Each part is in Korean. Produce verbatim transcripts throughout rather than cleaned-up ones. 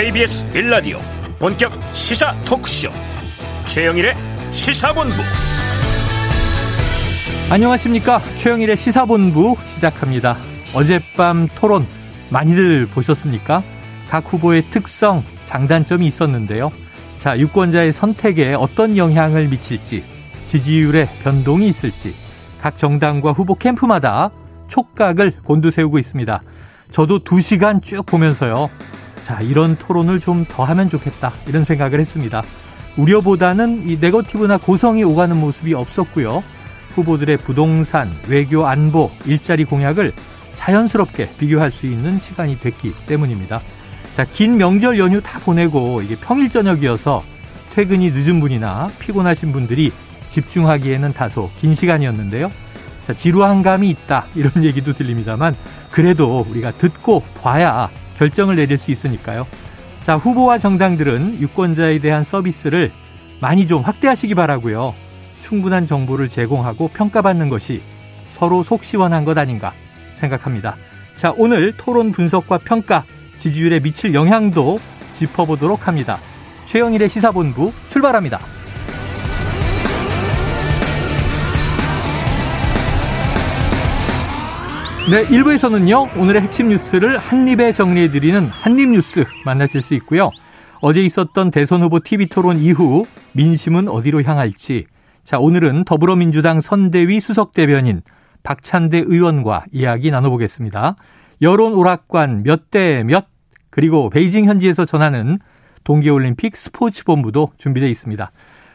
케이비에스 일 라디오 본격 시사 토크쇼 최영일의 시사본부. 안녕하십니까. 최영일의 시사본부 시작합니다. 어젯밤 토론 많이들 보셨습니까? 각 후보의 특성, 장단점이 있었는데요. 자, 유권자의 선택에 어떤 영향을 미칠지, 지지율의 변동이 있을지 각 정당과 후보 캠프마다 촉각을 곤두세우고 있습니다. 저도 두 시간 쭉 보면서요. 자, 이런 토론을 좀 더 하면 좋겠다, 이런 생각을 했습니다. 우려보다는 이 네거티브나 고성이 오가는 모습이 없었고요. 후보들의 부동산, 외교, 안보, 일자리 공약을 자연스럽게 비교할 수 있는 시간이 됐기 때문입니다. 자, 긴 명절 연휴 다 보내고 이게 평일 저녁이어서 퇴근이 늦은 분이나 피곤하신 분들이 집중하기에는 다소 긴 시간이었는데요. 자, 지루한 감이 있다, 이런 얘기도 들립니다만 그래도 우리가 듣고 봐야 결정을 내릴 수 있으니까요. 자, 후보와 정당들은 유권자에 대한 서비스를 많이 좀 확대하시기 바라고요. 충분한 정보를 제공하고 평가받는 것이 서로 속 시원한 것 아닌가 생각합니다. 자, 오늘 토론 분석과 평가, 지지율에 미칠 영향도 짚어보도록 합니다. 최영일의 시사본부 출발합니다. 네, 일 부에서는요. 오늘의 핵심 뉴스를 한입에 정리해드리는 한입뉴스 만나실 수 있고요. 어제 있었던 대선 후보 티비토론 이후 민심은 어디로 향할지. 자, 오늘은 더불어민주당 선대위 수석대변인 박찬대 의원과 이야기 나눠보겠습니다. 여론 오락관 몇 대 몇, 그리고 베이징 현지에서 전하는 동계올림픽 스포츠본부도 준비되어 있습니다.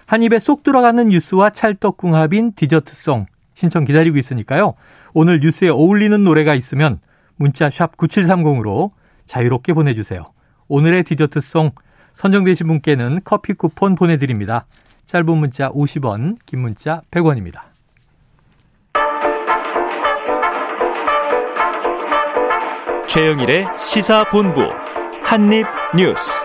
한입에 쏙 들어가는 뉴스와 찰떡궁합인 디저트송 신청 기다리고 있으니까요. 오늘 뉴스에 어울리는 노래가 있으면 문자 샵 구칠삼공으로 자유롭게 보내주세요. 오늘의 디저트송 선정되신 분께는 커피 쿠폰 보내드립니다. 짧은 문자 오십 원, 긴 문자 백 원입니다. 최영일의 시사본부 한입뉴스.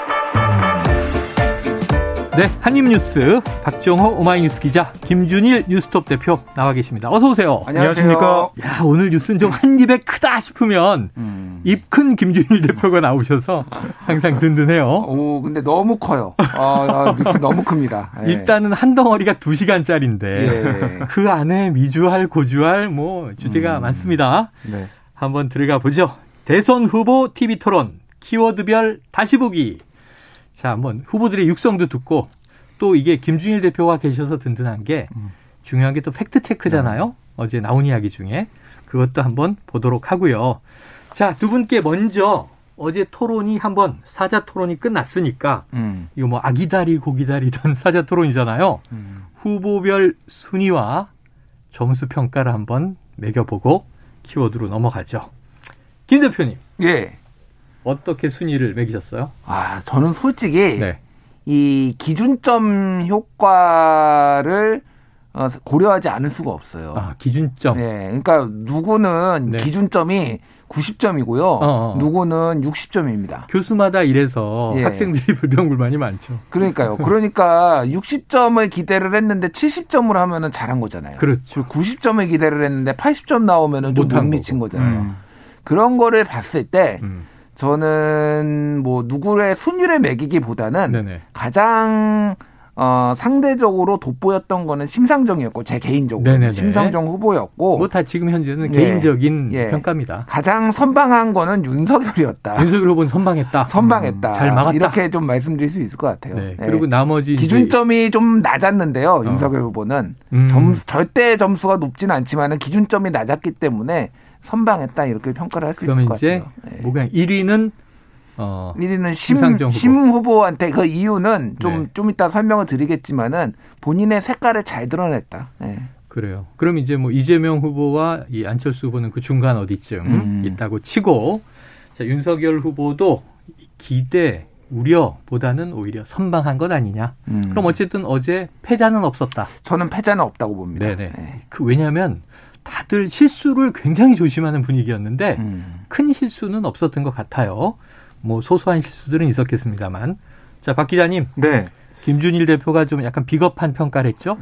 네, 한입뉴스 박정호 오마이뉴스 기자, 김준일 뉴스톱 대표 나와 계십니다. 어서 오세요. 안녕하십니까. 야, 오늘 뉴스는 좀 한 입에 크다 싶으면 음. 입 큰 김준일 대표가 나오셔서 항상 든든해요. 오, 근데 너무 커요. 아, 뉴스 너무 큽니다. 예. 일단은 한 덩어리가 두 시간짜리인데 예. 그 안에 미주할 고주할 뭐 주제가 음. 많습니다. 네. 한번 들어가 보죠. 대선 후보 티비 토론 키워드별 다시 보기. 자, 한번 후보들의 육성도 듣고, 또 이게 김준일 대표가 계셔서 든든한 게 중요한 게 또 팩트체크잖아요. 네. 어제 나온 이야기 중에 그것도 한번 보도록 하고요. 자, 두 분께 먼저 어제 토론이 한번 사자 토론이 끝났으니까 음. 이거 뭐 아기다리 고기다리던 사자 토론이잖아요. 음. 후보별 순위와 점수 평가를 한번 매겨보고 키워드로 넘어가죠. 김 대표님. 예. 어떻게 순위를 매기셨어요? 아, 저는 솔직히 네. 이 기준점 효과를 고려하지 않을 수가 없어요. 아, 기준점. 네, 그러니까 누구는 네. 기준점이 구십 점이고요. 어어. 누구는 육십 점입니다. 교수마다 이래서 예. 학생들이 불평불만이 많죠. 그러니까요. 그러니까 육십 점을 기대를 했는데 칠십 점으로 하면은 잘한 거잖아요. 그렇죠. 구십 점을 기대를 했는데 팔십 점 나오면은 좀 못 미친 거고. 거잖아요. 음. 그런 거를 봤을 때. 음. 저는 뭐 누구의 순위를 매기기보다는 네네. 가장 어, 상대적으로 돋보였던 거는 심상정이었고, 제 개인적으로 네네네. 심상정 후보였고, 뭐 다 지금 현재는 예. 개인적인 예. 평가입니다. 가장 선방한 거는 윤석열이었다. 윤석열 후보는 선방했다. 선방했다. 음, 잘 막았다. 이렇게 좀 말씀드릴 수 있을 것 같아요. 네. 예. 그리고 나머지 기준점이 이제... 좀 낮았는데요. 어. 윤석열 후보는 음. 점수, 절대 점수가 높진 않지만은 기준점이 낮았기 때문에. 선방했다, 이렇게 평가를 할 수 있을 것 같아요. 뭐 그냥 일 위는 어, 일 위는 심, 심상정 심 후보. 후보한테 그 이유는 좀, 네. 좀 이따 설명을 드리겠지만은 본인의 색깔을 잘 드러냈다. 네. 그래요. 그럼 이제 뭐 이재명 후보와 이 안철수 후보는 그 중간 어디쯤 음. 있다고 치고, 자, 윤석열 후보도 기대 우려보다는 오히려 선방한 것 아니냐. 음. 그럼 어쨌든 어제 패자는 없었다. 저는 패자는 없다고 봅니다. 네네. 네. 그 왜냐하면. 다들 실수를 굉장히 조심하는 분위기였는데 음. 큰 실수는 없었던 것 같아요. 뭐 소소한 실수들은 있었겠습니다만. 자, 박 기자님. 네. 김준일 대표가 좀 약간 비겁한 평가를 했죠?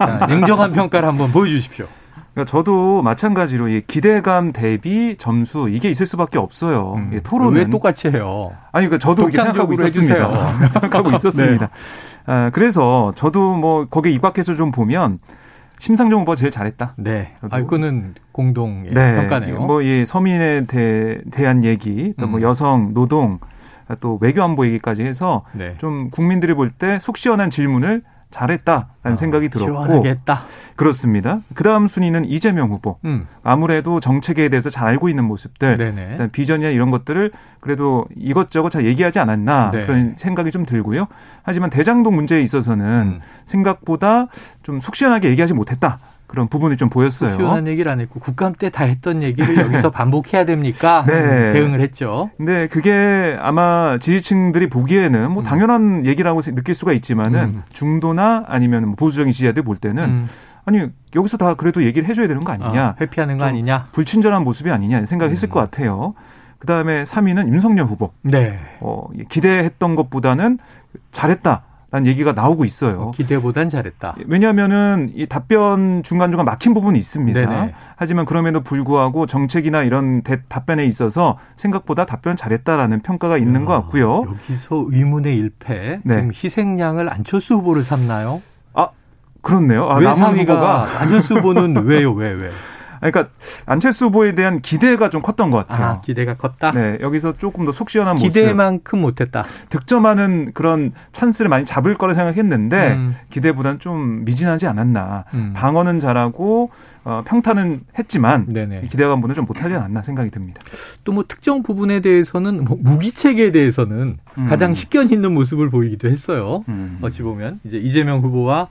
자, 냉정한 평가를 한번 보여주십시오. 그러니까 저도 마찬가지로 이 기대감 대비 점수 이게 있을 수밖에 없어요. 음. 토론은 왜 똑같이 해요? 아니 그러니까 저도 이렇게 생각하고 있었습니다. 생각하고 있었습니다. 네. 아, 그래서 저도 뭐 거기에 입각해서 좀 보면 심상정 후보가 제일 잘했다. 네. 아, 이거는 공동 네. 평가네요. 뭐 이 서민에 대, 대한 얘기, 또 뭐 음. 여성, 노동, 또 외교안보 얘기까지 해서 네. 좀 국민들이 볼 때 속 시원한 질문을 잘했다라는 어, 생각이 들었고. 시원하게 했다. 그렇습니다. 그다음 순위는 이재명 후보. 음. 아무래도 정책에 대해서 잘 알고 있는 모습들, 일단 비전이나 이런 것들을 그래도 이것저것 잘 얘기하지 않았나 네. 그런 생각이 좀 들고요. 하지만 대장동 문제에 있어서는 음. 생각보다 좀 속 시원하게 얘기하지 못했다. 그런 부분이 좀 보였어요. 시원한 얘기를 안 했고 국감 때 다 했던 얘기를 여기서 반복해야 됩니까? 네. 대응을 했죠. 근데 그게 아마 지지층들이 보기에는 뭐 당연한 음. 얘기라고 느낄 수가 있지만은 음. 중도나 아니면 보수적인 지지자들 볼 때는 음. 아니 여기서 다 그래도 얘기를 해줘야 되는 거 아니냐. 어, 회피하는 거 아니냐. 불친절한 모습이 아니냐 생각했을 음. 것 같아요. 그다음에 삼 위는 윤석열 후보. 네. 어, 기대했던 것보다는 잘했다. 라는 얘기가 나오고 있어요. 기대보단 잘했다. 왜냐하면은 이 답변 중간중간 막힌 부분이 있습니다. 네네. 하지만 그럼에도 불구하고 정책이나 이런 대, 답변에 있어서 생각보다 답변 잘했다라는 평가가 있는 야, 것 같고요. 여기서 의문의 일패. 네. 지금 희생양을 안철수 후보를 삼나요? 아 그렇네요. 아, 왜 삼 위가 안철수 후보는 왜요? 왜 왜? 그러니까 안철수 후보에 대한 기대가 좀 컸던 것 같아요. 아, 기대가 컸다? 네. 여기서 조금 더 속 시원한 모습. 기대만큼 못했다. 득점하는 그런 찬스를 많이 잡을 거라 생각했는데 음. 기대보다는 좀 미진하지 않았나. 음. 방어는 잘하고 어, 평타는 했지만 네네. 기대감보다는 좀 못하지 않았나 생각이 듭니다. 또 뭐 특정 부분에 대해서는 뭐 무기체계에 대해서는 음. 가장 식견 있는 모습을 보이기도 했어요. 음. 어찌 보면 이제 이재명 후보와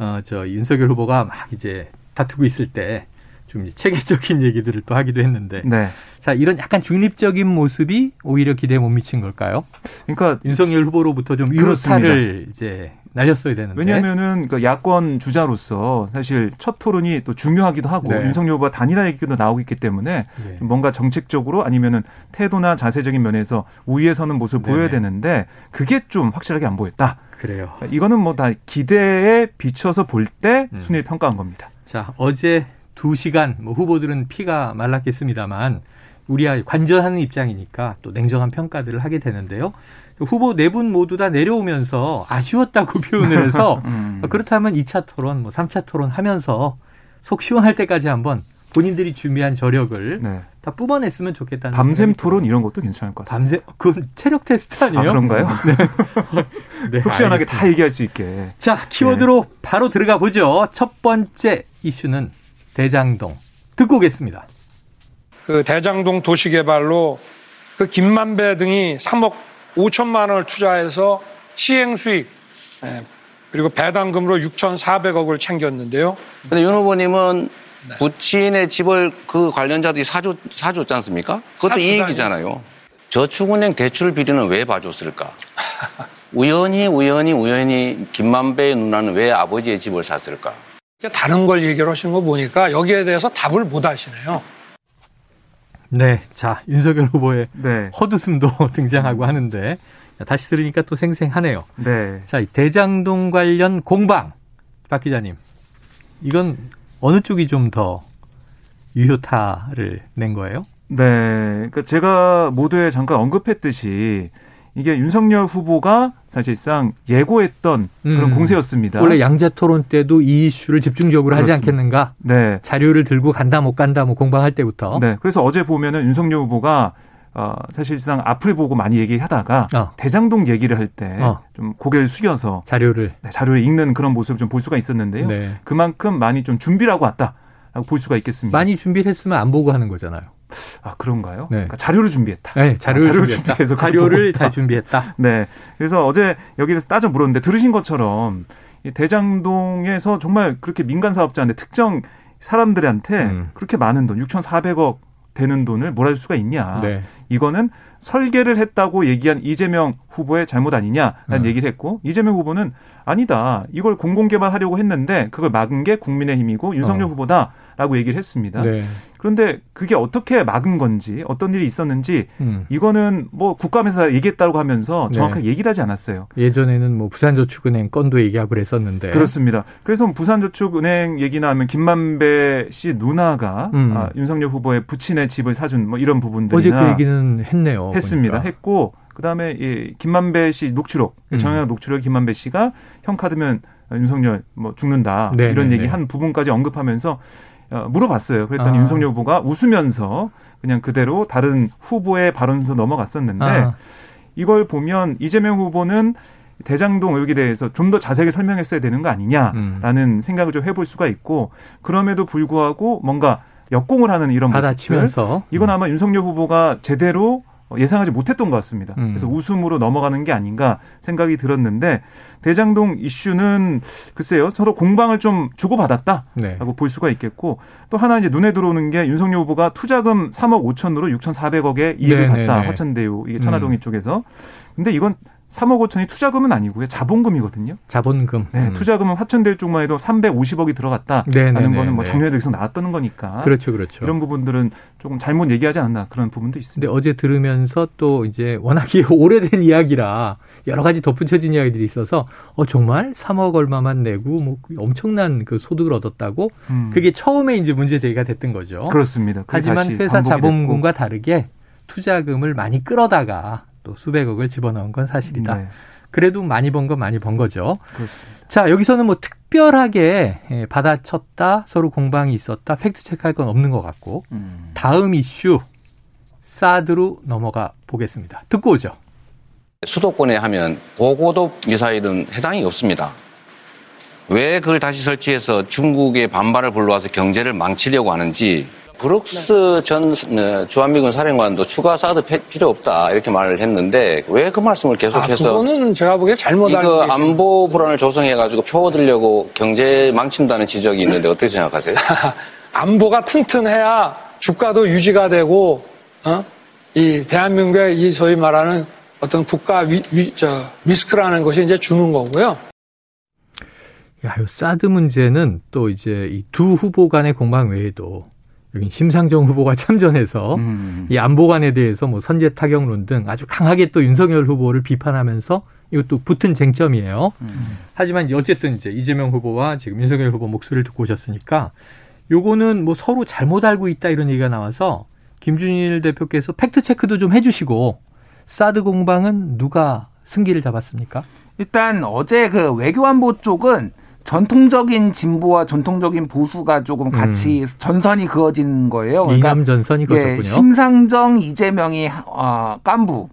어, 저 윤석열 후보가 막 이제 다투고 있을 때 좀 체계적인 얘기들을 또 하기도 했는데 네. 자 이런 약간 중립적인 모습이 오히려 기대에 못 미친 걸까요? 그러니까 윤석열 후보로부터 좀 유로타를 이제 날렸어야 되는데 왜냐하면은 그러니까 야권 주자로서 사실 첫 토론이 또 중요하기도 하고 네. 윤석열 후보가 단일화 얘기도 나오고 있기 때문에 네. 뭔가 정책적으로 아니면은 태도나 자세적인 면에서 우위에 서는 모습을 네. 보여야 되는데 그게 좀 확실하게 안 보였다. 그래요. 그러니까 이거는 뭐 다 기대에 비춰서 볼 때 음. 순위를 평가한 겁니다. 자 어제 두 시간 뭐 후보들은 피가 말랐겠습니다만 우리가 관전하는 입장이니까 또 냉정한 평가들을 하게 되는데요. 후보 네 분 모두 다 내려오면서 아쉬웠다고 표현을 해서 음. 그렇다면 이 차 토론, 뭐 삼 차 토론 하면서 속 시원할 때까지 한번 본인들이 준비한 저력을 네. 다 뿜어냈으면 좋겠다는 밤샘 토론 이런 것도 괜찮을 것 같습니다. 밤샘 그건 체력 테스트 아니에요? 아, 그런가요? 네. 네, 속 시원하게 알겠습니다. 다 얘기할 수 있게. 자, 키워드로 네. 바로 들어가 보죠. 첫 번째 이슈는 대장동 듣고 오겠습니다. 그 대장동 도시개발로 그 김만배 등이 삼억 오천만 원을 투자해서 시행수익 그리고 배당금으로 육천사백억을 챙겼는데요. 그런데 윤 후보님은 네. 부친의 집을 그 관련자들이 사줬, 사줬지 않습니까? 그것도 이익이잖아요. 저축은행 대출 비리는 왜 봐줬을까? 우연히 우연히 우연히 김만배의 누나는 왜 아버지의 집을 샀을까? 다른 걸 얘기를 하시는 거 보니까 여기에 대해서 답을 못 하시네요. 네, 자 윤석열 후보의 네. 헛웃음도 등장하고 하는데 다시 들으니까 또 생생하네요. 네. 자, 대장동 관련 공방 박 기자님, 이건 어느 쪽이 좀 더 유효타를 낸 거예요? 네, 그러니까 제가 모두에 잠깐 언급했듯이. 이게 윤석열 후보가 사실상 예고했던 그런 음, 공세였습니다. 원래 양자 토론 때도 이 이슈를 집중적으로 그렇습니다. 하지 않겠는가? 네. 자료를 들고 간다 못 간다 뭐 공방할 때부터. 네. 그래서 어제 보면은 윤석열 후보가 어, 사실상 앞을 보고 많이 얘기하다가 어. 대장동 얘기를 할 때 좀 어. 고개를 숙여서 자료를 네, 자료를 읽는 그런 모습을 좀 볼 수가 있었는데요. 네. 그만큼 많이 좀 준비를 하고 왔다라고 볼 수가 있겠습니다. 많이 준비를 했으면 안 보고 하는 거잖아요. 아 그런가요? 네. 그러니까 자료를 준비했다. 네, 자료를, 아, 자료를 준비했다. 준비해서 자료를 잘 준비했다. 네, 그래서 어제 여기서 따져 물었는데 들으신 것처럼 이 대장동에서 정말 그렇게 민간 사업자한테 특정 사람들한테 음. 그렇게 많은 돈, 육천사백억 되는 돈을 몰아줄 수가 있냐? 네. 이거는 설계를 했다고 얘기한 이재명 후보의 잘못 아니냐라는 음. 얘기를 했고 이재명 후보는 아니다. 이걸 공공개발하려고 했는데 그걸 막은 게 국민의힘이고 윤석열 어. 후보다. 라고 얘기를 했습니다. 네. 그런데 그게 어떻게 막은 건지 어떤 일이 있었는지 음. 이거는 뭐 국감에서 얘기했다고 하면서 정확하게 네. 얘기를 하지 않았어요. 예전에는 뭐 부산저축은행 건도 얘기하고 그랬었는데. 그렇습니다. 그래서 부산저축은행 얘기나 하면 김만배 씨 누나가 음. 아, 윤석열 후보의 부친의 집을 사준 뭐 이런 부분들이나. 어제 그 얘기는 했네요. 했습니다. 보니까. 했고 그다음에 예, 김만배 씨 녹취록. 음. 정영학 녹취록에 김만배 씨가 형 카드면 윤석열 뭐 죽는다. 네네네. 이런 얘기 한 부분까지 언급하면서 물어봤어요. 그랬더니 아. 윤석열 후보가 웃으면서 그냥 그대로 다른 후보의 발언으로 넘어갔었는데 아. 이걸 보면 이재명 후보는 대장동 의혹에 대해서 좀 더 자세하게 설명했어야 되는 거 아니냐라는 음. 생각을 좀 해볼 수가 있고 그럼에도 불구하고 뭔가 역공을 하는 이런 모습들. 이건 아마 윤석열 후보가 제대로 예상하지 못했던 것 같습니다. 음. 그래서 웃음으로 넘어가는 게 아닌가 생각이 들었는데 대장동 이슈는 글쎄요. 서로 공방을 좀 주고받았다라고 네. 볼 수가 있겠고 또 하나 이제 눈에 들어오는 게 윤석열 후보가 투자금 삼억 오천으로 육천사백억에 이익을 네네네. 봤다. 화천대유 이게 천화동인 음. 쪽에서. 근데 이건 삼억 오천이 투자금은 아니고요. 자본금이거든요. 자본금. 네, 음. 투자금은 화천대유 쪽만 해도 삼백오십억이 들어갔다라는 네네네네. 거는 뭐 작년에도 계속 나왔던 거니까. 그렇죠, 그렇죠. 이런 부분들은 조금 잘못 얘기하지 않았나 그런 부분도 있습니다. 근데 어제 들으면서 또 이제 워낙에 오래된 이야기라 여러 가지 덧붙여진 이야기들이 있어서 어 정말 삼억 얼마만 내고 뭐 엄청난 그 소득을 얻었다고 음. 그게 처음에 이제 문제 제기가 됐던 거죠. 그렇습니다. 하지만 회사 자본금과 됐고. 다르게 투자금을 많이 끌어다가. 또 수백억을 집어넣은 건 사실이다. 네. 그래도 많이 번 건 많이 번 거죠. 그렇습니다. 자, 여기서는 뭐 특별하게 받아쳤다, 서로 공방이 있었다, 팩트체크할 건 없는 것 같고 음. 다음 이슈 사드로 넘어가 보겠습니다. 듣고 오죠. 수도권에 하면 오거돈 미사일은 해당이 없습니다. 왜 그걸 다시 설치해서 중국의 반발을 불러와서 경제를 망치려고 하는지 브룩스 전 주한미군 사령관도 추가 사드 필요 없다 이렇게 말을 했는데 왜 그 말씀을 계속해서 아, 그거는 제가 보기에 잘못 알고 계세요. 이거 안보 불안을 조성해가지고 표 얻으려고 경제 망친다는 지적이 있는데 어떻게 생각하세요? 안보가 튼튼해야 주가도 유지가 되고 어? 이 대한민국의 이 소위 말하는 어떤 국가 위, 위, 저, 리스크라는 것이 이제 주는 거고요. 야, 이 사드 문제는 또 이제 이 두 후보 간의 공방 외에도 여기 심상정 후보가 참전해서 음. 이 안보관에 대해서 뭐 선제 타격론 등 아주 강하게 또 윤석열 후보를 비판하면서 이것도 붙은 쟁점이에요. 음. 하지만 이제 어쨌든 이제 이재명 후보와 지금 윤석열 후보 목소리를 듣고 오셨으니까 요거는 뭐 서로 잘못 알고 있다 이런 얘기가 나와서 김준일 대표께서 팩트 체크도 좀 해주시고 사드 공방은 누가 승기를 잡았습니까? 일단 어제 그 외교안보 쪽은 전통적인 진보와 전통적인 보수가 조금 같이 음. 전선이 그어진 거예요. 그러니까 이남 전선이 그어졌군요. 예, 심상정, 이재명이 어, 깐부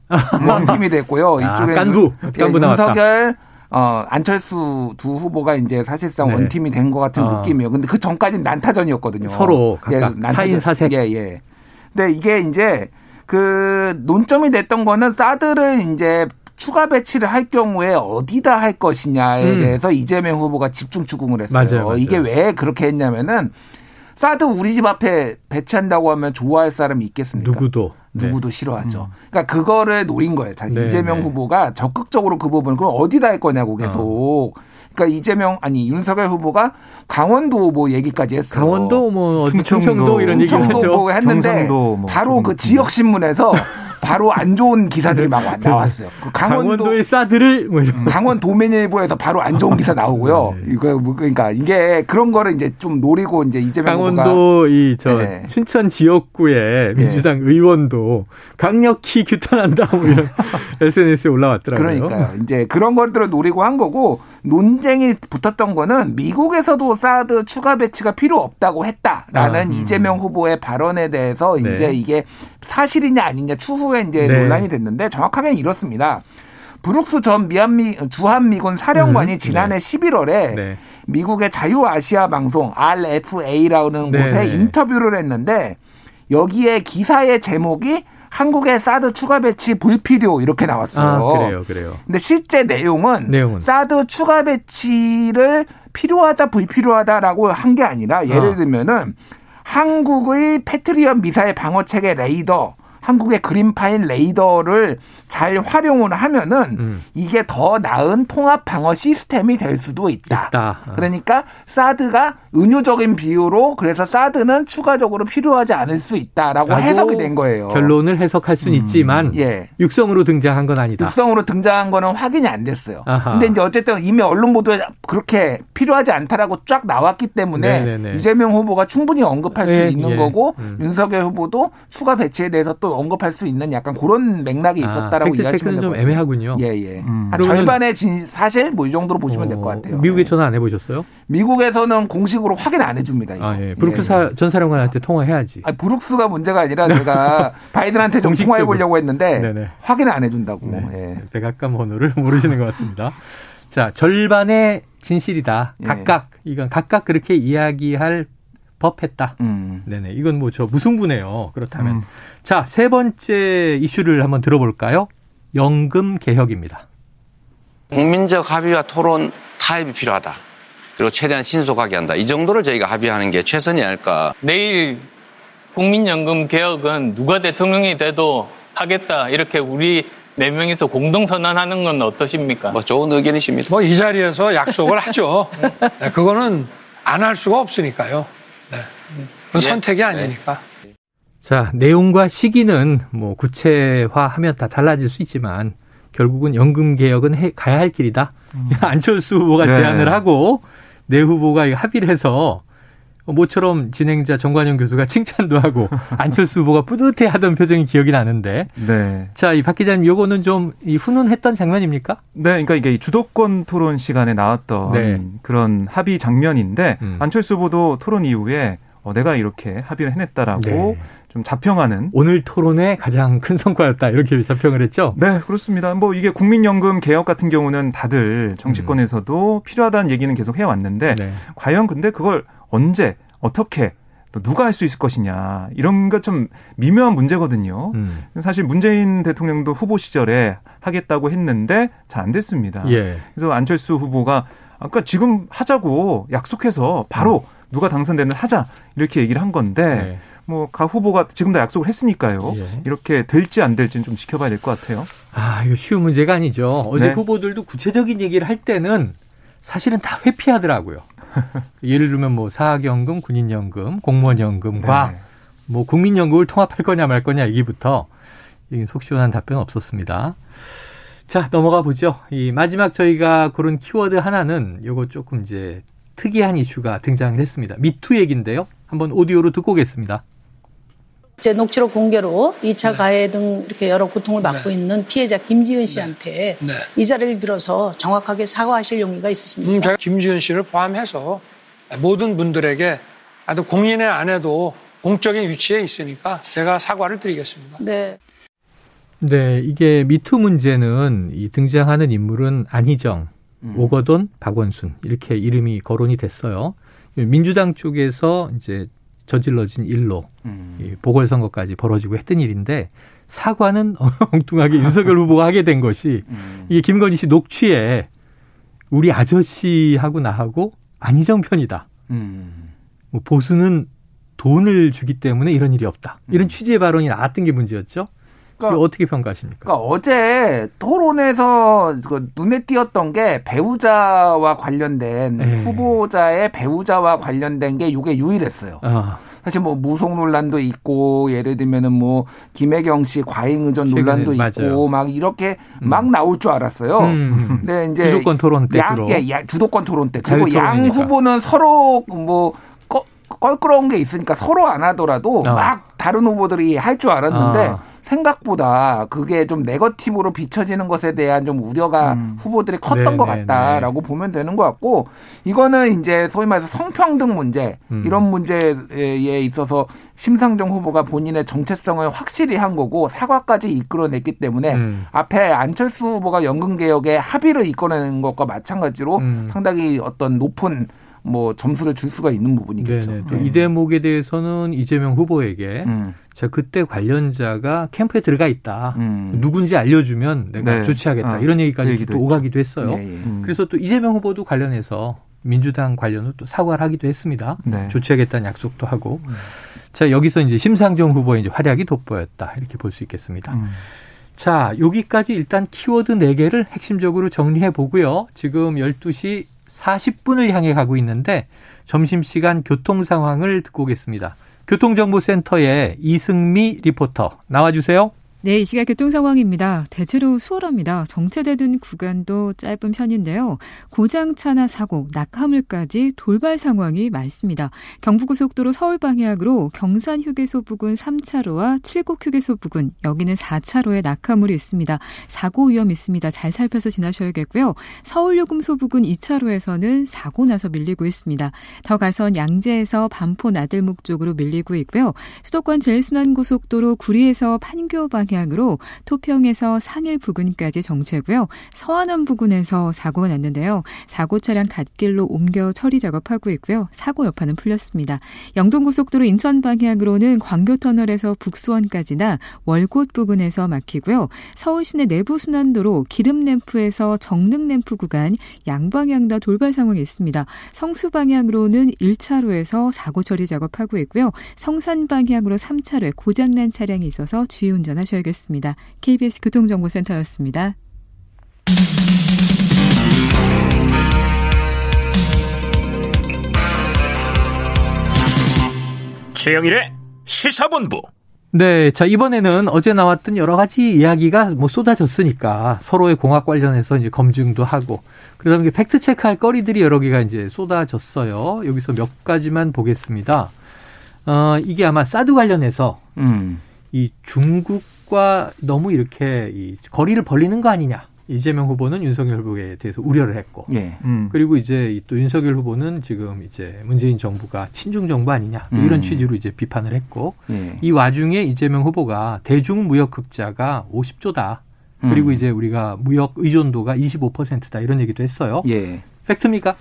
원팀이 됐고요. 이쪽에 아, 깐부, 예, 깐부 나왔다. 윤석열, 어, 안철수 두 후보가 이제 사실상 네. 원팀이 된 것 같은 어. 느낌이에요. 근데 그 전까지는 난타전이었거든요. 서로 각각 예, 난타전. 사인 사색. 예, 예. 근데 이게 이제 그 논점이 됐던 거는 사드를 이제 추가 배치를 할 경우에 어디다 할 것이냐에 음. 대해서 이재명 후보가 집중 추궁을 했어요. 맞아요, 맞아요. 이게 왜 그렇게 했냐면은 사드 우리 집 앞에 배치한다고 하면 좋아할 사람이 있겠습니까? 누구도. 누구도 네. 싫어하죠. 음. 그러니까 그거를 노린 거예요. 사실 네, 이재명 네. 후보가 적극적으로 그 부분을 그럼 어디다 할 거냐고 계속. 어. 그러니까 이재명 아니 윤석열 후보가 강원도 뭐 얘기까지 했어요. 강원도 뭐 충청도, 충청도 이런 얘기를 하죠. 뭐 했는데 뭐 바로 그 지역 신문에서 바로 안 좋은 기사들이 막 나왔어요. 강원도, 강원도의 사드를 뭐 이런 강원도민일보에서 바로 안 좋은 기사 나오고요. 이거 그러니까 이게 그런 거를 이제 좀 노리고 이제 이재명 후보가 강원도 이 저 네. 춘천 지역구의 민주당 네. 의원도 강력히 규탄한다 뭐 이런 에스엔에스에 올라왔더라고요. 그러니까요. 이제 그런 것들을 노리고 한 거고 논 쟁이 붙었던 거는 미국에서도 사드 추가 배치가 필요 없다고 했다라는 아, 음. 이재명 후보의 발언에 대해서 네. 이제 이게 사실이냐 아니냐 추후에 이제 네. 논란이 됐는데 정확하게는 이렇습니다. 브룩스 전 미한미, 주한미군 사령관이 음, 지난해 네. 십일월에 네. 미국의 자유아시아 방송 알에프에이라는 네. 곳에 인터뷰를 했는데 여기에 기사의 제목이 한국의 사드 추가 배치 불필요 이렇게 나왔어요. 아, 그래요, 그래요. 근데 실제 내용은, 내용은 사드 추가 배치를 필요하다, 불필요하다라고 한 게 아니라 예를 어. 들면은 한국의 패트리엇 미사일 방어체계 레이더 한국의 그린파인 레이더를 잘 활용을 하면은 음. 이게 더 나은 통합 방어 시스템이 될 수도 있다. 있다. 아. 그러니까 사드가 은유적인 비유로 그래서 사드는 추가적으로 필요하지 않을 수 있다라고 해석이 된 거예요. 결론을 해석할 수는 음. 있지만 예. 육성으로 등장한 건 아니다. 육성으로 등장한 거는 확인이 안 됐어요. 아하. 근데 이제 어쨌든 이미 언론 보도에 그렇게 필요하지 않다라고 쫙 나왔기 때문에 네네네. 이재명 후보가 충분히 언급할 예. 수 있는 예. 거고 음. 윤석열 후보도 추가 배치에 대해서 또 언급할 수 있는 약간 그런 맥락이 있었다라고 아, 이해하시면 좀 애매하군요. 예예. 예. 음. 절반의 진, 사실 뭐 이 정도로 보시면 어, 될 것 같아요. 미국에 전화 안 해보셨어요? 미국에서는 공식으로 확인 안 해줍니다. 이거. 아, 예. 브룩스 예. 사, 전 사령관한테 통화해야지. 아니, 브룩스가 문제가 아니라 제가 바이든한테 좀 통화해 보려고 했는데 네네. 확인 안 해준다고. 네. 예. 백악관 번호를 모르시는 것 같습니다. 자, 절반의 진실이다. 예. 각각 이건 각각 그렇게 이야기할. 법했다. 음. 네네. 이건 뭐 저 무승부네요. 그렇다면. 음. 자, 세 번째 이슈를 한번 들어볼까요? 연금 개혁입니다. 국민적 합의와 토론 타협이 필요하다. 그리고 최대한 신속하게 한다. 이 정도를 저희가 합의하는 게 최선이 아닐까. 내일 국민연금 개혁은 누가 대통령이 돼도 하겠다. 이렇게 우리 네 명이서 공동 선언하는 건 어떠십니까? 뭐 좋은 의견이십니다. 뭐 이 자리에서 약속을 하죠. 네, 그거는 안 할 수가 없으니까요. 네. 그 예. 선택이 아니니까. 자, 내용과 시기는 뭐 구체화하면 다 달라질 수 있지만 결국은 연금 개혁은 해, 가야 할 길이다. 음. 안철수 후보가 네. 제안을 하고 내 후보가 합의를 해서 모처럼 진행자 정관용 교수가 칭찬도 하고 안철수 후보가 뿌듯해하던 표정이 기억이 나는데. 네. 자, 이 박 기자님, 요거는 좀 이 훈훈했던 장면입니까? 네, 그러니까 이게 주도권 토론 시간에 나왔던 네. 그런 합의 장면인데 음. 안철수 후보도 토론 이후에 어, 내가 이렇게 합의를 해냈다라고. 네. 좀 자평하는. 오늘 토론의 가장 큰 성과였다. 이렇게 자평을 했죠? 네, 그렇습니다. 뭐 이게 국민연금 개혁 같은 경우는 다들 정치권에서도 음. 필요하다는 얘기는 계속 해왔는데 네. 과연 근데 그걸 언제, 어떻게, 또 누가 할 수 있을 것이냐. 이런 게 좀 미묘한 문제거든요. 음. 사실 문재인 대통령도 후보 시절에 하겠다고 했는데 잘 안 됐습니다. 예. 그래서 안철수 후보가 아까 지금 하자고 약속해서 바로 음. 누가 당선되면 하자 이렇게 얘기를 한 건데 예. 뭐 각 후보가 지금 다 약속을 했으니까요. 예. 이렇게 될지 안 될지는 좀 지켜봐야 될 것 같아요. 아, 이거 쉬운 문제가 아니죠. 어제 네. 후보들도 구체적인 얘기를 할 때는 사실은 다 회피하더라고요. 예를 들면 뭐 사학연금, 군인연금, 공무원연금과 네. 뭐 국민연금을 통합할 거냐 말 거냐 얘기부터 속 시원한 답변은 없었습니다. 자, 넘어가 보죠. 이 마지막 저희가 고른 키워드 하나는 요거 조금 이제 특이한 이슈가 등장을 했습니다. 미투 얘기인데요. 한번 오디오로 듣고 오겠습니다. 제 녹취록 공개로 이 차 네. 가해 등 이렇게 여러 고통을 받고 네. 있는 피해자 김지은 씨한테 네. 네. 이 자리를 빌어서 정확하게 사과하실 용의가 있으십니까? 음, 제가 김지은 씨를 포함해서 모든 분들에게 아주 공인의 안에도 공적인 위치에 있으니까 제가 사과를 드리겠습니다. 네. 네, 이게 미투 문제는 이 등장하는 인물은 안희정, 음. 오거돈, 박원순 이렇게 이름이 거론이 됐어요. 민주당 쪽에서 이제 저질러진 일로 음. 보궐선거까지 벌어지고 했던 일인데 사과는 엉뚱하게 윤석열 후보가 하게 된 것이 음. 이게 김건희 씨 녹취에 우리 아저씨하고 나하고 안희정 편이다. 음. 뭐 보수는 돈을 주기 때문에 이런 일이 없다. 이런 음. 취지의 발언이 나왔던 게 문제였죠. 그러니까 어떻게 평가하십니까? 그러니까 어제 토론에서 눈에 띄었던 게 배우자와 관련된 에이. 후보자의 배우자와 관련된 게 이게 유일했어요. 어. 사실 뭐 무속 논란도 있고 예를 들면은 뭐 김혜경 씨 과잉 의전 논란도 있고 맞아요. 막 이렇게 음. 막 나올 줄 알았어요. 음. 근데 이제 주도권 토론 때 주로. 예, 주도권 토론 때 그리고 양 후보는 서로 뭐 껄끄러운 게 있으니까 서로 안 하더라도 어. 막 다른 후보들이 할 줄 알았는데. 어. 생각보다 그게 좀 네거티브로 비춰지는 것에 대한 좀 우려가 음. 후보들이 컸던 네네, 것 같다라고 네네. 보면 되는 것 같고 이거는 이제 소위 말해서 성평등 문제 음. 이런 문제에 있어서 심상정 후보가 본인의 정체성을 확실히 한 거고 사과까지 이끌어냈기 때문에 음. 앞에 안철수 후보가 연금개혁에 합의를 이끌어낸 것과 마찬가지로 음. 상당히 어떤 높은 뭐 점수를 줄 수가 있는 부분이겠죠. 네. 이 대목에 대해서는 이재명 후보에게 음. 자 그때 관련자가 캠프에 들어가 있다. 음. 누군지 알려주면 내가 네. 조치하겠다. 아, 이런 얘기까지 또 오가기도 했어요. 예, 예. 음. 그래서 또 이재명 후보도 관련해서 민주당 관련으로 또 사과를 하기도 했습니다. 네. 조치하겠다는 약속도 하고. 음. 자, 여기서 이제 심상정 후보의 이제 활약이 돋보였다. 이렇게 볼 수 있겠습니다. 음. 자, 여기까지 일단 키워드 네 개를 핵심적으로 정리해 보고요. 지금 열두 시 사십 분을 향해 가고 있는데 점심시간 교통 상황을 듣고 오겠습니다. 교통정보센터의 이승미 리포터 나와주세요. 네, 이 시각 교통 상황입니다. 대체로 수월합니다. 정체되던 구간도 짧은 편인데요. 고장차나 사고, 낙하물까지 돌발 상황이 많습니다. 경부고속도로 서울 방향으로 경산휴게소 부근 삼 차로와 칠곡휴게소 부근, 여기는 사 차로에 낙하물이 있습니다. 사고 위험 있습니다. 잘 살펴서 지나셔야겠고요. 서울요금소 부근 이 차로에서는 사고 나서 밀리고 있습니다. 더 가선 양재에서 반포 나들목 쪽으로 밀리고 있고요. 수도권 제일 순환고속도로 구리에서 판교 방향 으로 토평에서 상일 부근까지 정체고요. 서안원 부근에서 사고가 났는데요. 사고 차량 갓길로 옮겨 처리 작업하고 있고요. 사고 여파는 풀렸습니다. 영동고속도로 인천 방향으로는 광교터널에서 북수원까지나 월곶 부근에서 막히고요. 서울시내 내부순환도로 기름램프에서 정릉램프 구간 양방향 다 돌발 상황이 있습니다. 성수 방향으로는 일 차로에서 사고 처리 작업하고 있고요. 성산 방향으로 삼 차로에 고장난 차량이 있어서 주의 운전하셔야 겠습니다. 케이비에스 교통정보센터였습니다. 최영일의 시사본부. 네, 자 이번에는 어제 나왔던 여러 가지 이야기가 뭐 쏟아졌으니까 서로의 공학 관련해서 이제 검증도 하고 그러다 보니 팩트 체크할 거리들이 여러 개가 이제 쏟아졌어요. 여기서 몇 가지만 보겠습니다. 어, 이게 아마 사드 관련해서 음. 이 중국 너무 이렇게 이 거리를 벌리는 거 아니냐. 이재명 후보는 윤석열 후보에 대해서 우려를 했고. 예. 음. 그리고 이제 또 윤석열 후보는 지금 이제 문재인 정부가 친중 정부 아니냐. 음. 이런 취지로 이제 비판을 했고. 예. 이 와중에 이재명 후보가 대중 무역 흑자가 오십 조다. 음. 그리고 이제 우리가 무역 의존도가 이십오 퍼센트다. 이런 얘기도 했어요. 예. 팩트입니까?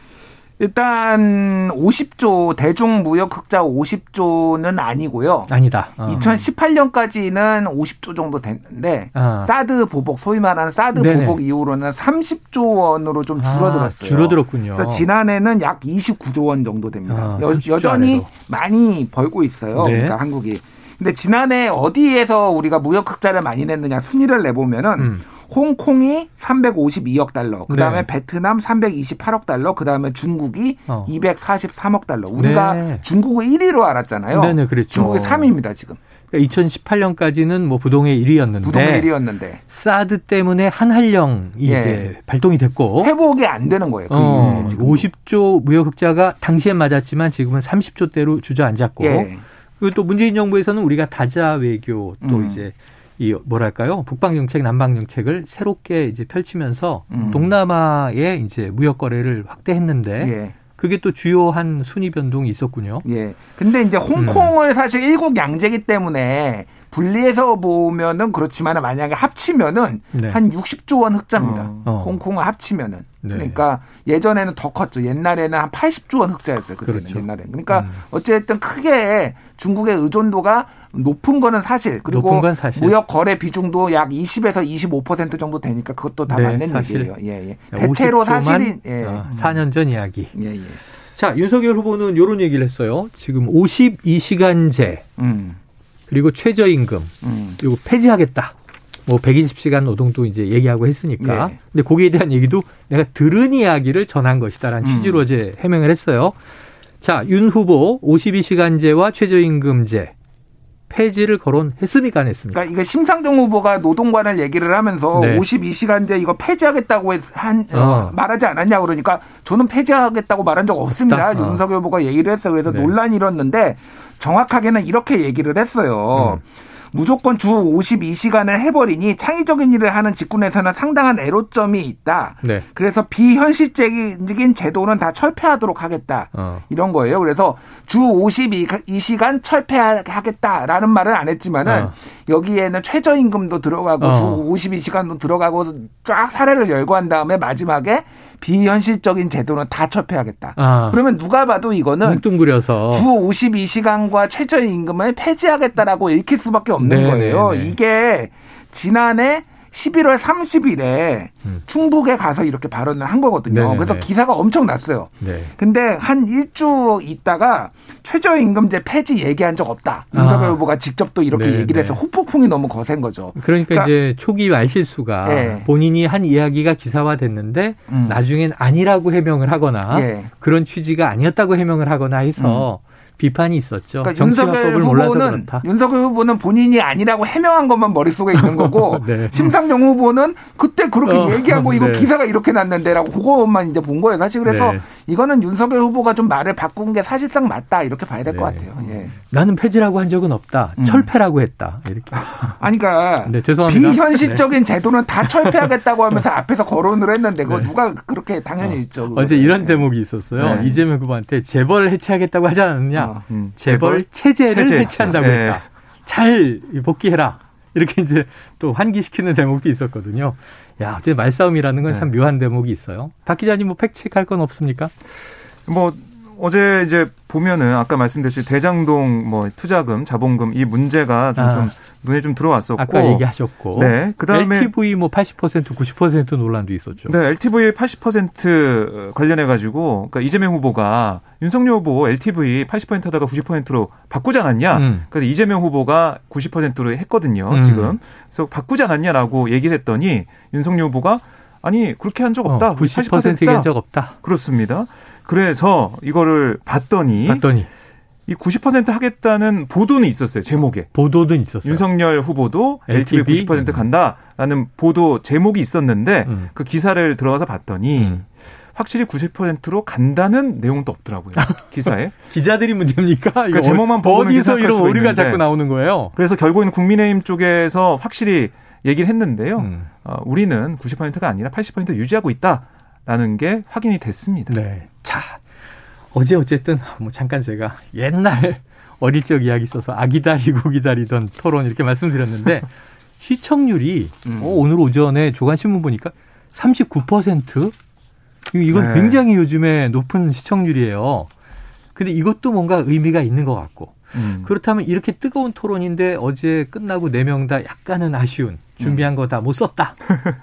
일단 오십 조 대중 무역 흑자 오십 조는 아니고요. 아니다. 어. 이천십팔 년까지는 오십 조 정도 됐는데 아. 사드 보복 소위 말하는 사드 네네. 보복 이후로는 삼십 조 원으로 좀 줄어들었어요. 아, 줄어들었군요. 그래서 지난해는 약 이십구 조 원 정도 됩니다. 아, 여, 여전히 안에도. 많이 벌고 있어요. 네. 그러니까 한국이. 근데 지난해 어디에서 우리가 무역 흑자를 많이 냈느냐 순위를 내보면은. 음. 홍콩이 삼백오십이억 달러, 그 다음에 네. 베트남 삼백이십팔억 달러, 그 다음에 중국이 어. 이백사십삼억 달러. 우리가 네. 중국을 일 위로 알았잖아요. 네네, 그렇죠. 중국이 삼 위입니다, 지금. 그러니까 이천십팔 년까지는 뭐 부동의 일 위였는데. 부동의 일 위였는데. 사드 때문에 한한령이 네. 이제 발동이 됐고. 회복이 안 되는 거예요. 그 어, 오십 조 무역 흑자가 당시엔 맞았지만 지금은 삼십 조대로 주저앉았고. 네. 그리고 또 문재인 정부에서는 우리가 다자 외교 또 음. 이제 이 뭐랄까요? 북방 정책, 남방 정책을 새롭게 이제 펼치면서 음. 동남아의 이제 무역 거래를 확대했는데 예. 그게 또 주요한 순위 변동이 있었군요. 예. 근데 이제 홍콩을 음. 사실 일국 양제기 때문에 분리해서 보면은 그렇지만 만약에 합치면은 네. 한 육십 조 원 흑자입니다. 어. 홍콩을 합치면은 네. 그러니까 예전에는 더 컸죠. 옛날에는 한 팔십 조 원 흑자였어요. 그때는 그렇죠. 옛날에. 그러니까 음. 어쨌든 크게 중국의 의존도가 높은 거는 사실. 그리고 높은 건 사실. 무역 거래 비중도 약 이십에서 이십오 퍼센트 정도 되니까 그것도 다 네, 맞는 사실. 얘기예요. 예, 예. 대체로 사실이 예. 아, 사 년 전 이야기. 예, 예. 자, 윤석열 후보는 이런 얘기를 했어요. 지금 오십이 시간제 음. 그리고 최저임금 음. 이거 폐지하겠다. 뭐 백이십 시간 노동도 이제 얘기하고 했으니까. 예. 근데 거기에 대한 얘기도 내가 들은 이야기를 전한 것이다라는 음. 취지로 어제 해명을 했어요. 자, 윤 후보 오십이 시간제와 최저임금제. 폐지를 거론했습니까? 안 했습니까? 그러니까 이게 심상정 후보가 노동관을 얘기를 하면서 네. 오십이 시간제 이거 폐지하겠다고 한 어. 말하지 않았냐 그러니까 저는 폐지하겠다고 말한 적 없습니다. 어. 윤석열 후보가 얘기를 했어요. 그래서 네. 논란이 일었는데 정확하게는 이렇게 얘기를 했어요. 음. 무조건 주 오십이 시간을 해버리니 창의적인 일을 하는 직군에서는 상당한 애로점이 있다. 네. 그래서 비현실적인 제도는 다 철폐하도록 하겠다. 어. 이런 거예요. 그래서 주 오십이 시간 철폐하겠다라는 말은 안 했지만은 어. 여기에는 최저임금도 들어가고 어. 주 오십이 시간도 들어가고 쫙 사례를 열거한 다음에 마지막에 비현실적인 제도는 다 철폐하겠다. 아. 그러면 누가 봐도 이거는 뭉뚱그려서 주 오십이 시간과 최저임금을 폐지하겠다라고 읽힐 수밖에 없는 네네네. 거예요. 이게 지난해 십일월 삼십일에 음. 충북에 가서 이렇게 발언을 한 거거든요. 네네네. 그래서 기사가 엄청 났어요. 네. 근데 한 일주 있다가 최저임금제 폐지 얘기한 적 없다. 윤석열 아. 후보가 직접 또 이렇게 네네. 얘기를 해서 호폭풍이 너무 거센 거죠. 그러니까, 그러니까 이제 초기 말실수가 네. 본인이 한 이야기가 기사화됐는데 음. 나중엔 아니라고 해명을 하거나 네. 그런 취지가 아니었다고 해명을 하거나 해서 음. 비판이 있었죠. 그러니까 윤석열 후보는 윤석열 후보는 본인이 아니라고 해명한 것만 머릿속에 있는 거고 네. 심상정 후보는 그때 그렇게 어, 얘기하고 네. 이거 기사가 이렇게 났는데라고 그것만 이제 본 거예요. 사실 그래서 네. 이거는 윤석열 후보가 좀 말을 바꾼 게 사실상 맞다 이렇게 봐야 될 것 네. 같아요. 예. 나는 폐지라고 한 적은 없다. 음. 철폐라고 했다. 이렇게. 아니 그러니까 네, 죄송합니다. 비현실적인 네. 제도는 다 철폐하겠다고 하면서 앞에서 거론을 했는데 그거 네. 누가 그렇게 당연히 어. 있죠. 그거. 어제 이런 대목이 있었어요. 네. 이재명 후보한테 재벌을 해체하겠다고 하지 않았냐. 음. 재벌, 재벌 체제를 체제. 해체한다고 네. 했다. 잘 복귀해라. 이렇게 이제 또 환기시키는 대목도 있었거든요. 야, 어쨌든 말싸움이라는 건 참 네. 묘한 대목이 있어요. 박 기자님 뭐 팩트체크할 건 없습니까? 뭐 어제 이제 보면은 아까 말씀드렸듯이 대장동 뭐 투자금, 자본금 이 문제가 좀, 아. 좀 눈에 좀 들어왔었고. 아까 얘기하셨고. 네. 그다음에 엘티브이 뭐 팔십 퍼센트, 구십 퍼센트 논란도 있었죠. 네. 엘티브이 팔십 퍼센트 관련해가지고 그러니까 이재명 후보가 윤석열 후보 엘티브이 팔십 퍼센트 하다가 구십 퍼센트로 바꾸지 않았냐. 음. 그래서 이재명 후보가 구십 퍼센트로 했거든요. 음. 지금. 그래서 바꾸지 않았냐라고 얘기를 했더니 윤석열 후보가 아니 그렇게 한 적 없다. 어, 구십 퍼센트 한 적 없다. 그렇습니다. 그래서 이거를 봤더니, 봤더니. 이 구십 퍼센트 하겠다는 보도는 있었어요. 제목에. 보도는 있었어요. 윤석열 후보도 엘티브이 구십 퍼센트 음. 간다라는 보도 제목이 있었는데 음. 그 기사를 들어가서 봤더니 음. 확실히 구십 퍼센트로 간다는 내용도 없더라고요. 기사에. 기자들이 문제입니까? 그러니까 제목만 보고는 어디서 이런 오류가 자꾸 나오는 거예요? 그래서 결국에는 국민의힘 쪽에서 확실히 얘기를 했는데요. 음. 어, 우리는 구십 퍼센트가 아니라 팔십 퍼센트 유지하고 있다라는 게 확인이 됐습니다. 네. 자, 어제 어쨌든 뭐 잠깐 제가 옛날 어릴 적 이야기 써서 아 기다리고 기다리던 토론 이렇게 말씀드렸는데 시청률이 음. 어, 오늘 오전에 조간신문 보니까 삼십구 퍼센트? 이건 네. 굉장히 요즘에 높은 시청률이에요. 근데 이것도 뭔가 의미가 있는 것 같고 음. 그렇다면 이렇게 뜨거운 토론인데 어제 끝나고 네 명 다 약간은 아쉬운 준비한 거 다 못 썼다.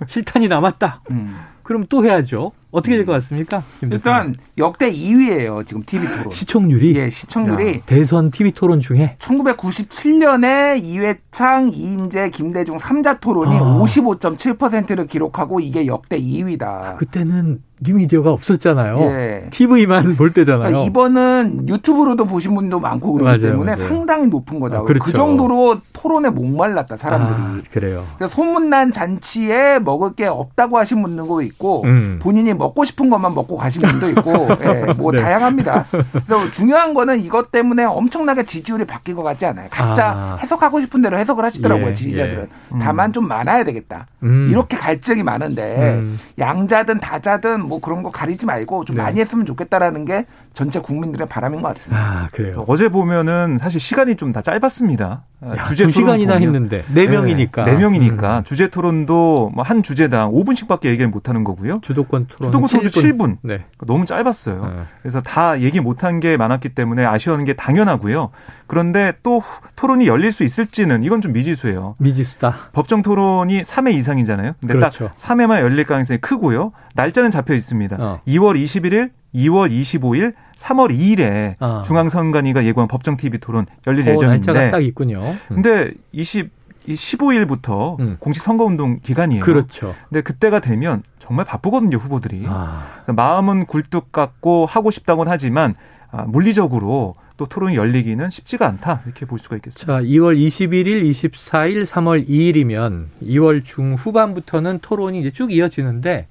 실탄이 남았다. 음. 그럼 또 해야죠. 어떻게 될 것 같습니까? 일단 역대 이 위예요. 지금 티비 토론. 시청률이? 예, 시청률이. 야, 대선 티비 토론 중에? 천구백구십칠년에 이회창, 이인재, 김대중 삼자 토론이 어. 오십오 점 칠 퍼센트를 기록하고 이게 역대 이 위다. 그때는 뉴미디어가 없었잖아요. 예. 티비만 볼 때잖아요. 그러니까 이번은 유튜브로도 보신 분도 많고 그렇기 맞아요, 때문에 맞아요. 상당히 높은 거다. 아, 그렇죠. 그 정도로 토론에 목말랐다. 사람들이. 아, 그래요. 그러니까 소문난 잔치에 먹을 게 없다고 하신 분도 있고 음. 본인이 먹고 싶은 것만 먹고 가신 분도 있고 예, 뭐 네. 다양합니다. 그래서 중요한 거는 이것 때문에 엄청나게 지지율이 바뀐 것 같지 않아요. 각자 아. 해석하고 싶은 대로 해석을 하시더라고요. 예, 지지자들은. 예. 음. 다만 좀 많아야 되겠다. 음. 이렇게 갈증이 많은데 음. 양자든 다자든 뭐 그런 거 가리지 말고 좀 네. 많이 했으면 좋겠다라는 게 전체 국민들의 바람인 것 같습니다. 아, 그래요. 어제 보면은 사실 시간이 좀 다 짧았습니다. 야, 주제 두 시간이나 보면. 했는데 네 명이니까 네 명이니까 음. 주제 토론도 뭐 한 주제당 오 분씩밖에 얘기 못 하는 거고요. 주도권 토론 주도권 칠 분. 칠 분. 네. 너무 짧았어요. 네. 그래서 다 얘기 못 한 게 많았기 때문에 아쉬운 게 당연하고요. 그런데 또 토론이 열릴 수 있을지는 이건 좀 미지수예요. 미지수다. 법정 토론이 삼 회 이상이잖아요. 근데 그렇죠. 딱 삼 회만 열릴 가능성이 크고요. 날짜는 잡혀 있습니다. 어. 이월 이십일일, 이월 이십오일, 삼월 이일에 아. 중앙선관위가 예고한 법정 티비 토론 열릴 오, 예정인데 날짜가 딱 있군요. 음. 근데 이십, 십오일부터 음. 공식 선거운동 기간이에요. 그렇죠. 근데 그때가 되면 정말 바쁘거든요, 후보들이. 아. 그래서 마음은 굴뚝 같고 하고 싶다고는 하지만 아, 물리적으로 또 토론이 열리기는 쉽지가 않다. 이렇게 볼 수가 있겠습니다. 자, 이월 이십일일, 이십사일, 삼월 이일이면 이월 중후반부터는 토론이 이제 쭉 이어지는데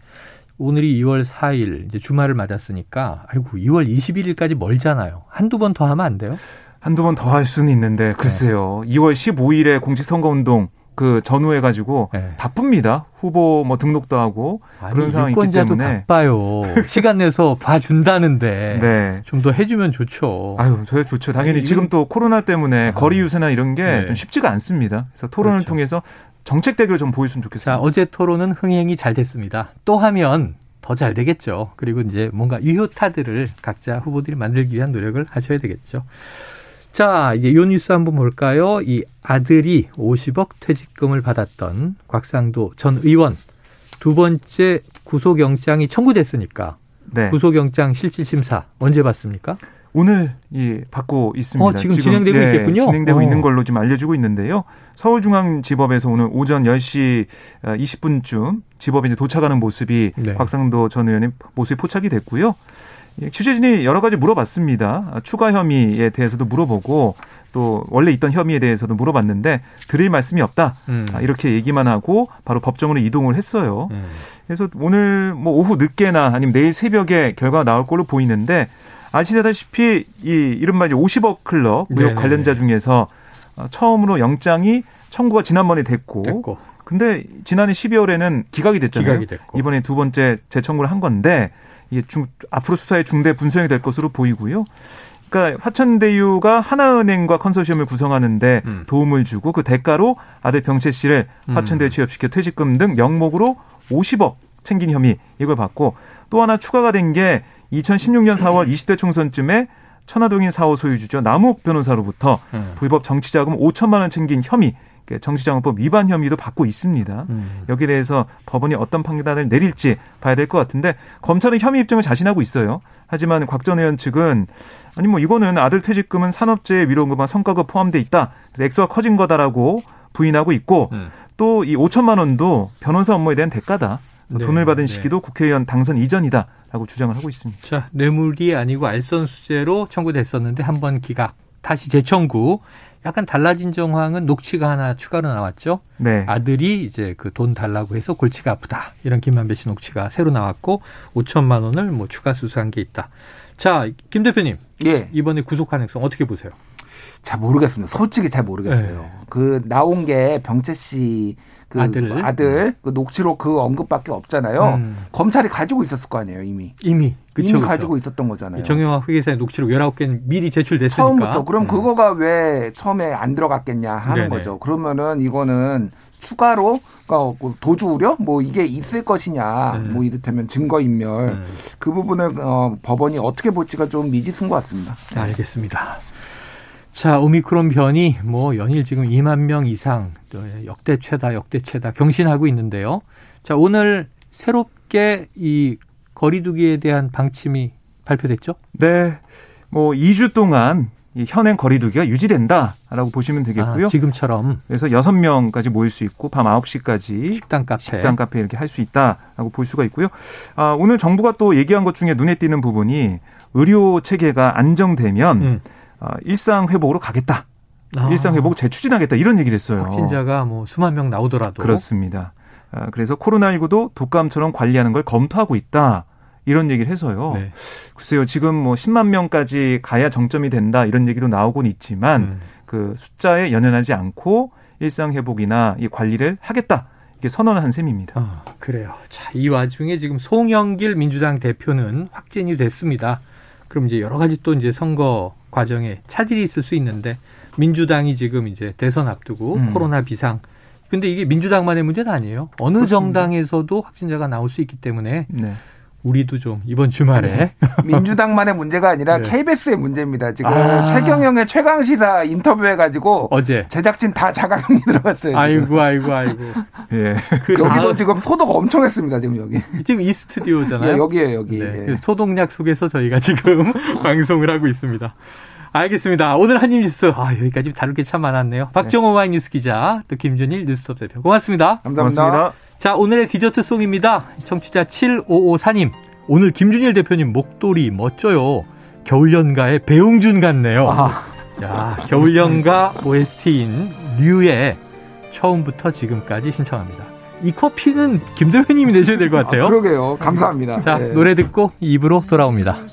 오늘이 이월 사일 이제 주말을 맞았으니까 아이고 이월 이십일일까지 멀잖아요. 한두 번 더 하면 안 돼요? 한두 번 더 할 수는 있는데 글쎄요. 네. 이월 십오일에 공직선거운동 그 전후해가지고 네. 바쁩니다. 후보 뭐 등록도 하고 아니, 그런 상황이 있기 때문에. 유권자도 바빠요. 시간 내서 봐준다는데 네. 좀 더 해주면 좋죠. 아유, 저야 좋죠. 당연히 아니, 지금 이건... 또 코로나 때문에 아. 거리 유세나 이런 게 네. 좀 쉽지가 않습니다. 그래서 토론을 그렇죠. 통해서 정책 대결 좀 보였으면 좋겠습니다. 자, 어제 토론은 흥행이 잘 됐습니다. 또 하면 더 잘 되겠죠. 그리고 이제 뭔가 유효타들을 각자 후보들이 만들기 위한 노력을 하셔야 되겠죠. 자, 이제 요 뉴스 한번 볼까요? 이 아들이 오십억 퇴직금을 받았던 곽상도 전 의원 두 번째 구속영장이 청구됐으니까 네. 구속영장 실질심사 언제 받습니까? 오늘 예, 받고 있습니다. 어, 지금, 지금 진행되고 예, 있겠군요. 진행되고 어. 있는 걸로 지금 알려주고 있는데요. 서울중앙지법에서 오늘 오전 열 시 이십 분쯤 지법에 이제 도착하는 모습이 네. 곽상도 전 의원의 모습이 포착이 됐고요. 취재진이 여러 가지 물어봤습니다. 추가 혐의에 대해서도 물어보고 또 원래 있던 혐의에 대해서도 물어봤는데 드릴 말씀이 없다. 음. 이렇게 얘기만 하고 바로 법정으로 이동을 했어요. 음. 그래서 오늘 뭐 오후 늦게나 아니면 내일 새벽에 결과가 나올 걸로 보이는데 아시다시피 이 이른바 이제 오십억 클럽 무역 네네네. 관련자 중에서 처음으로 영장이 청구가 지난번에 됐고, 됐고. 근데 지난해 십이월에는 기각이 됐잖아요. 기각이 이번에 두 번째 재청구를 한 건데 이게 중, 앞으로 수사의 중대 분수령이 될 것으로 보이고요. 그러니까 화천대유가 하나은행과 컨소시엄을 구성하는데 음. 도움을 주고 그 대가로 아들 병채 씨를 화천대유 취업시켜 퇴직금 등 명목으로 오십억 챙긴 혐의 이걸 받고 또 하나 추가가 된 게 이천십육년 사월 이십 대 총선쯤에 천화동인 사호 소유주죠. 남욱 변호사로부터 음. 불법 정치자금 오천만 원 챙긴 혐의, 정치자금법 위반 혐의도 받고 있습니다. 음. 여기에 대해서 법원이 어떤 판단을 내릴지 봐야 될 것 같은데 검찰은 혐의 입증을 자신하고 있어요. 하지만 곽 전 의원 측은 아니 뭐 이거는 아들 퇴직금은 산업재해 위로금과 성과급 포함돼 있다. 그래서 액수가 커진 거다라고 부인하고 있고 음. 또 이 오천만 원도 변호사 업무에 대한 대가다. 네, 돈을 받은 시기도 네. 국회의원 당선 이전이다라고 주장을 하고 있습니다. 자, 뇌물이 아니고 알선수재로 청구됐었는데 한 번 기각, 다시 재청구. 약간 달라진 정황은 녹취가 하나 추가로 나왔죠. 네. 아들이 이제 그 돈 달라고 해서 골치가 아프다. 이런 김만배 씨 녹취가 새로 나왔고 오천만 원을 뭐 추가 수수한 게 있다. 자, 김 대표님. 예. 이번에 구속 가능성 어떻게 보세요? 잘 모르겠습니다. 솔직히 잘 모르겠어요. 네. 그 나온 게 병채 씨 그 아들, 아들 그 녹취록 그 언급밖에 없잖아요. 음. 검찰이 가지고 있었을 거 아니에요, 이미. 이미. 그쵸, 이미 그쵸. 가지고 있었던 거잖아요. 정영학 회계사의 녹취록 열아홉 개는 미리 제출됐으니까. 처음부터. 그럼 음. 그거가 왜 처음에 안 들어갔겠냐 하는 네네. 거죠. 그러면은 이거는 추가로 도주 우려? 뭐 이게 있을 것이냐. 음. 뭐 이를테면 증거인멸. 음. 그 부분을 어, 법원이 어떻게 볼지가 좀 미지수인 것 같습니다. 네. 알겠습니다. 자, 오미크론 변이 뭐 연일 지금 이만 명 이상 역대 최다 역대 최다 경신하고 있는데요. 자, 오늘 새롭게 이 거리두기에 대한 방침이 발표됐죠? 네. 뭐 이 주 동안 이 현행 거리두기가 유지된다라고 보시면 되겠고요. 아, 지금처럼. 그래서 여섯 명까지 모일 수 있고 밤 아홉 시까지 식당 카페. 식당 카페 이렇게 할 수 있다라고 볼 수가 있고요. 아, 오늘 정부가 또 얘기한 것 중에 눈에 띄는 부분이 의료 체계가 안정되면 음. 어, 일상 회복으로 가겠다. 아. 일상 회복 재추진하겠다. 이런 얘기를 했어요. 확진자가 뭐 수만 명 나오더라도. 그렇습니다. 어, 그래서 코로나십구도 독감처럼 관리하는 걸 검토하고 있다. 이런 얘기를 해서요. 네. 글쎄요. 지금 뭐 십만 명까지 가야 정점이 된다. 이런 얘기도 나오곤 있지만 음. 그 숫자에 연연하지 않고 일상 회복이나 이 관리를 하겠다. 이게 선언을 한 셈입니다. 아, 그래요. 자, 이 와중에 지금 송영길 민주당 대표는 확진이 됐습니다. 그럼 이제 여러 가지 또 이제 선거 과정에 차질이 있을 수 있는데 민주당이 지금 이제 대선 앞두고 음. 코로나 비상. 근데 이게 민주당만의 문제는 아니에요. 어느 그렇습니다. 정당에서도 확진자가 나올 수 있기 때문에 네. 우리도 좀 이번 주말에. 네. 민주당만의 문제가 아니라 네. 케이비에스의 문제입니다. 지금 아. 최경영의 최강시사 인터뷰해가지고 어제 제작진 다 자가격리 들어갔어요. 아이고 아이고 아이고. 예. 그 여기도 아. 지금 소독 엄청 했습니다. 지금 여기. 지금 이 스튜디오잖아요. 네, 여기에요 여기. 네. 네. 소독약 속에서 저희가 지금 방송을 하고 있습니다. 알겠습니다. 오늘 한입 뉴스 아, 여기까지 다룰 게 참 많았네요. 박정호 오마이뉴스 네. 기자 또 김준일 뉴스톱 대표 고맙습니다. 감사합니다. 고맙습니다. 자, 오늘의 디저트송입니다. 청취자 칠오오사 님 오늘 김준일 대표님 목도리 멋져요. 겨울연가의 배용준 같네요. 아. 야, 겨울연가 오에스티인 류의 처음부터 지금까지 신청합니다. 이 커피는 김 대표님이 내셔야 될 것 같아요. 아, 그러게요. 감사합니다. 자, 네. 노래 듣고 입으로 돌아옵니다.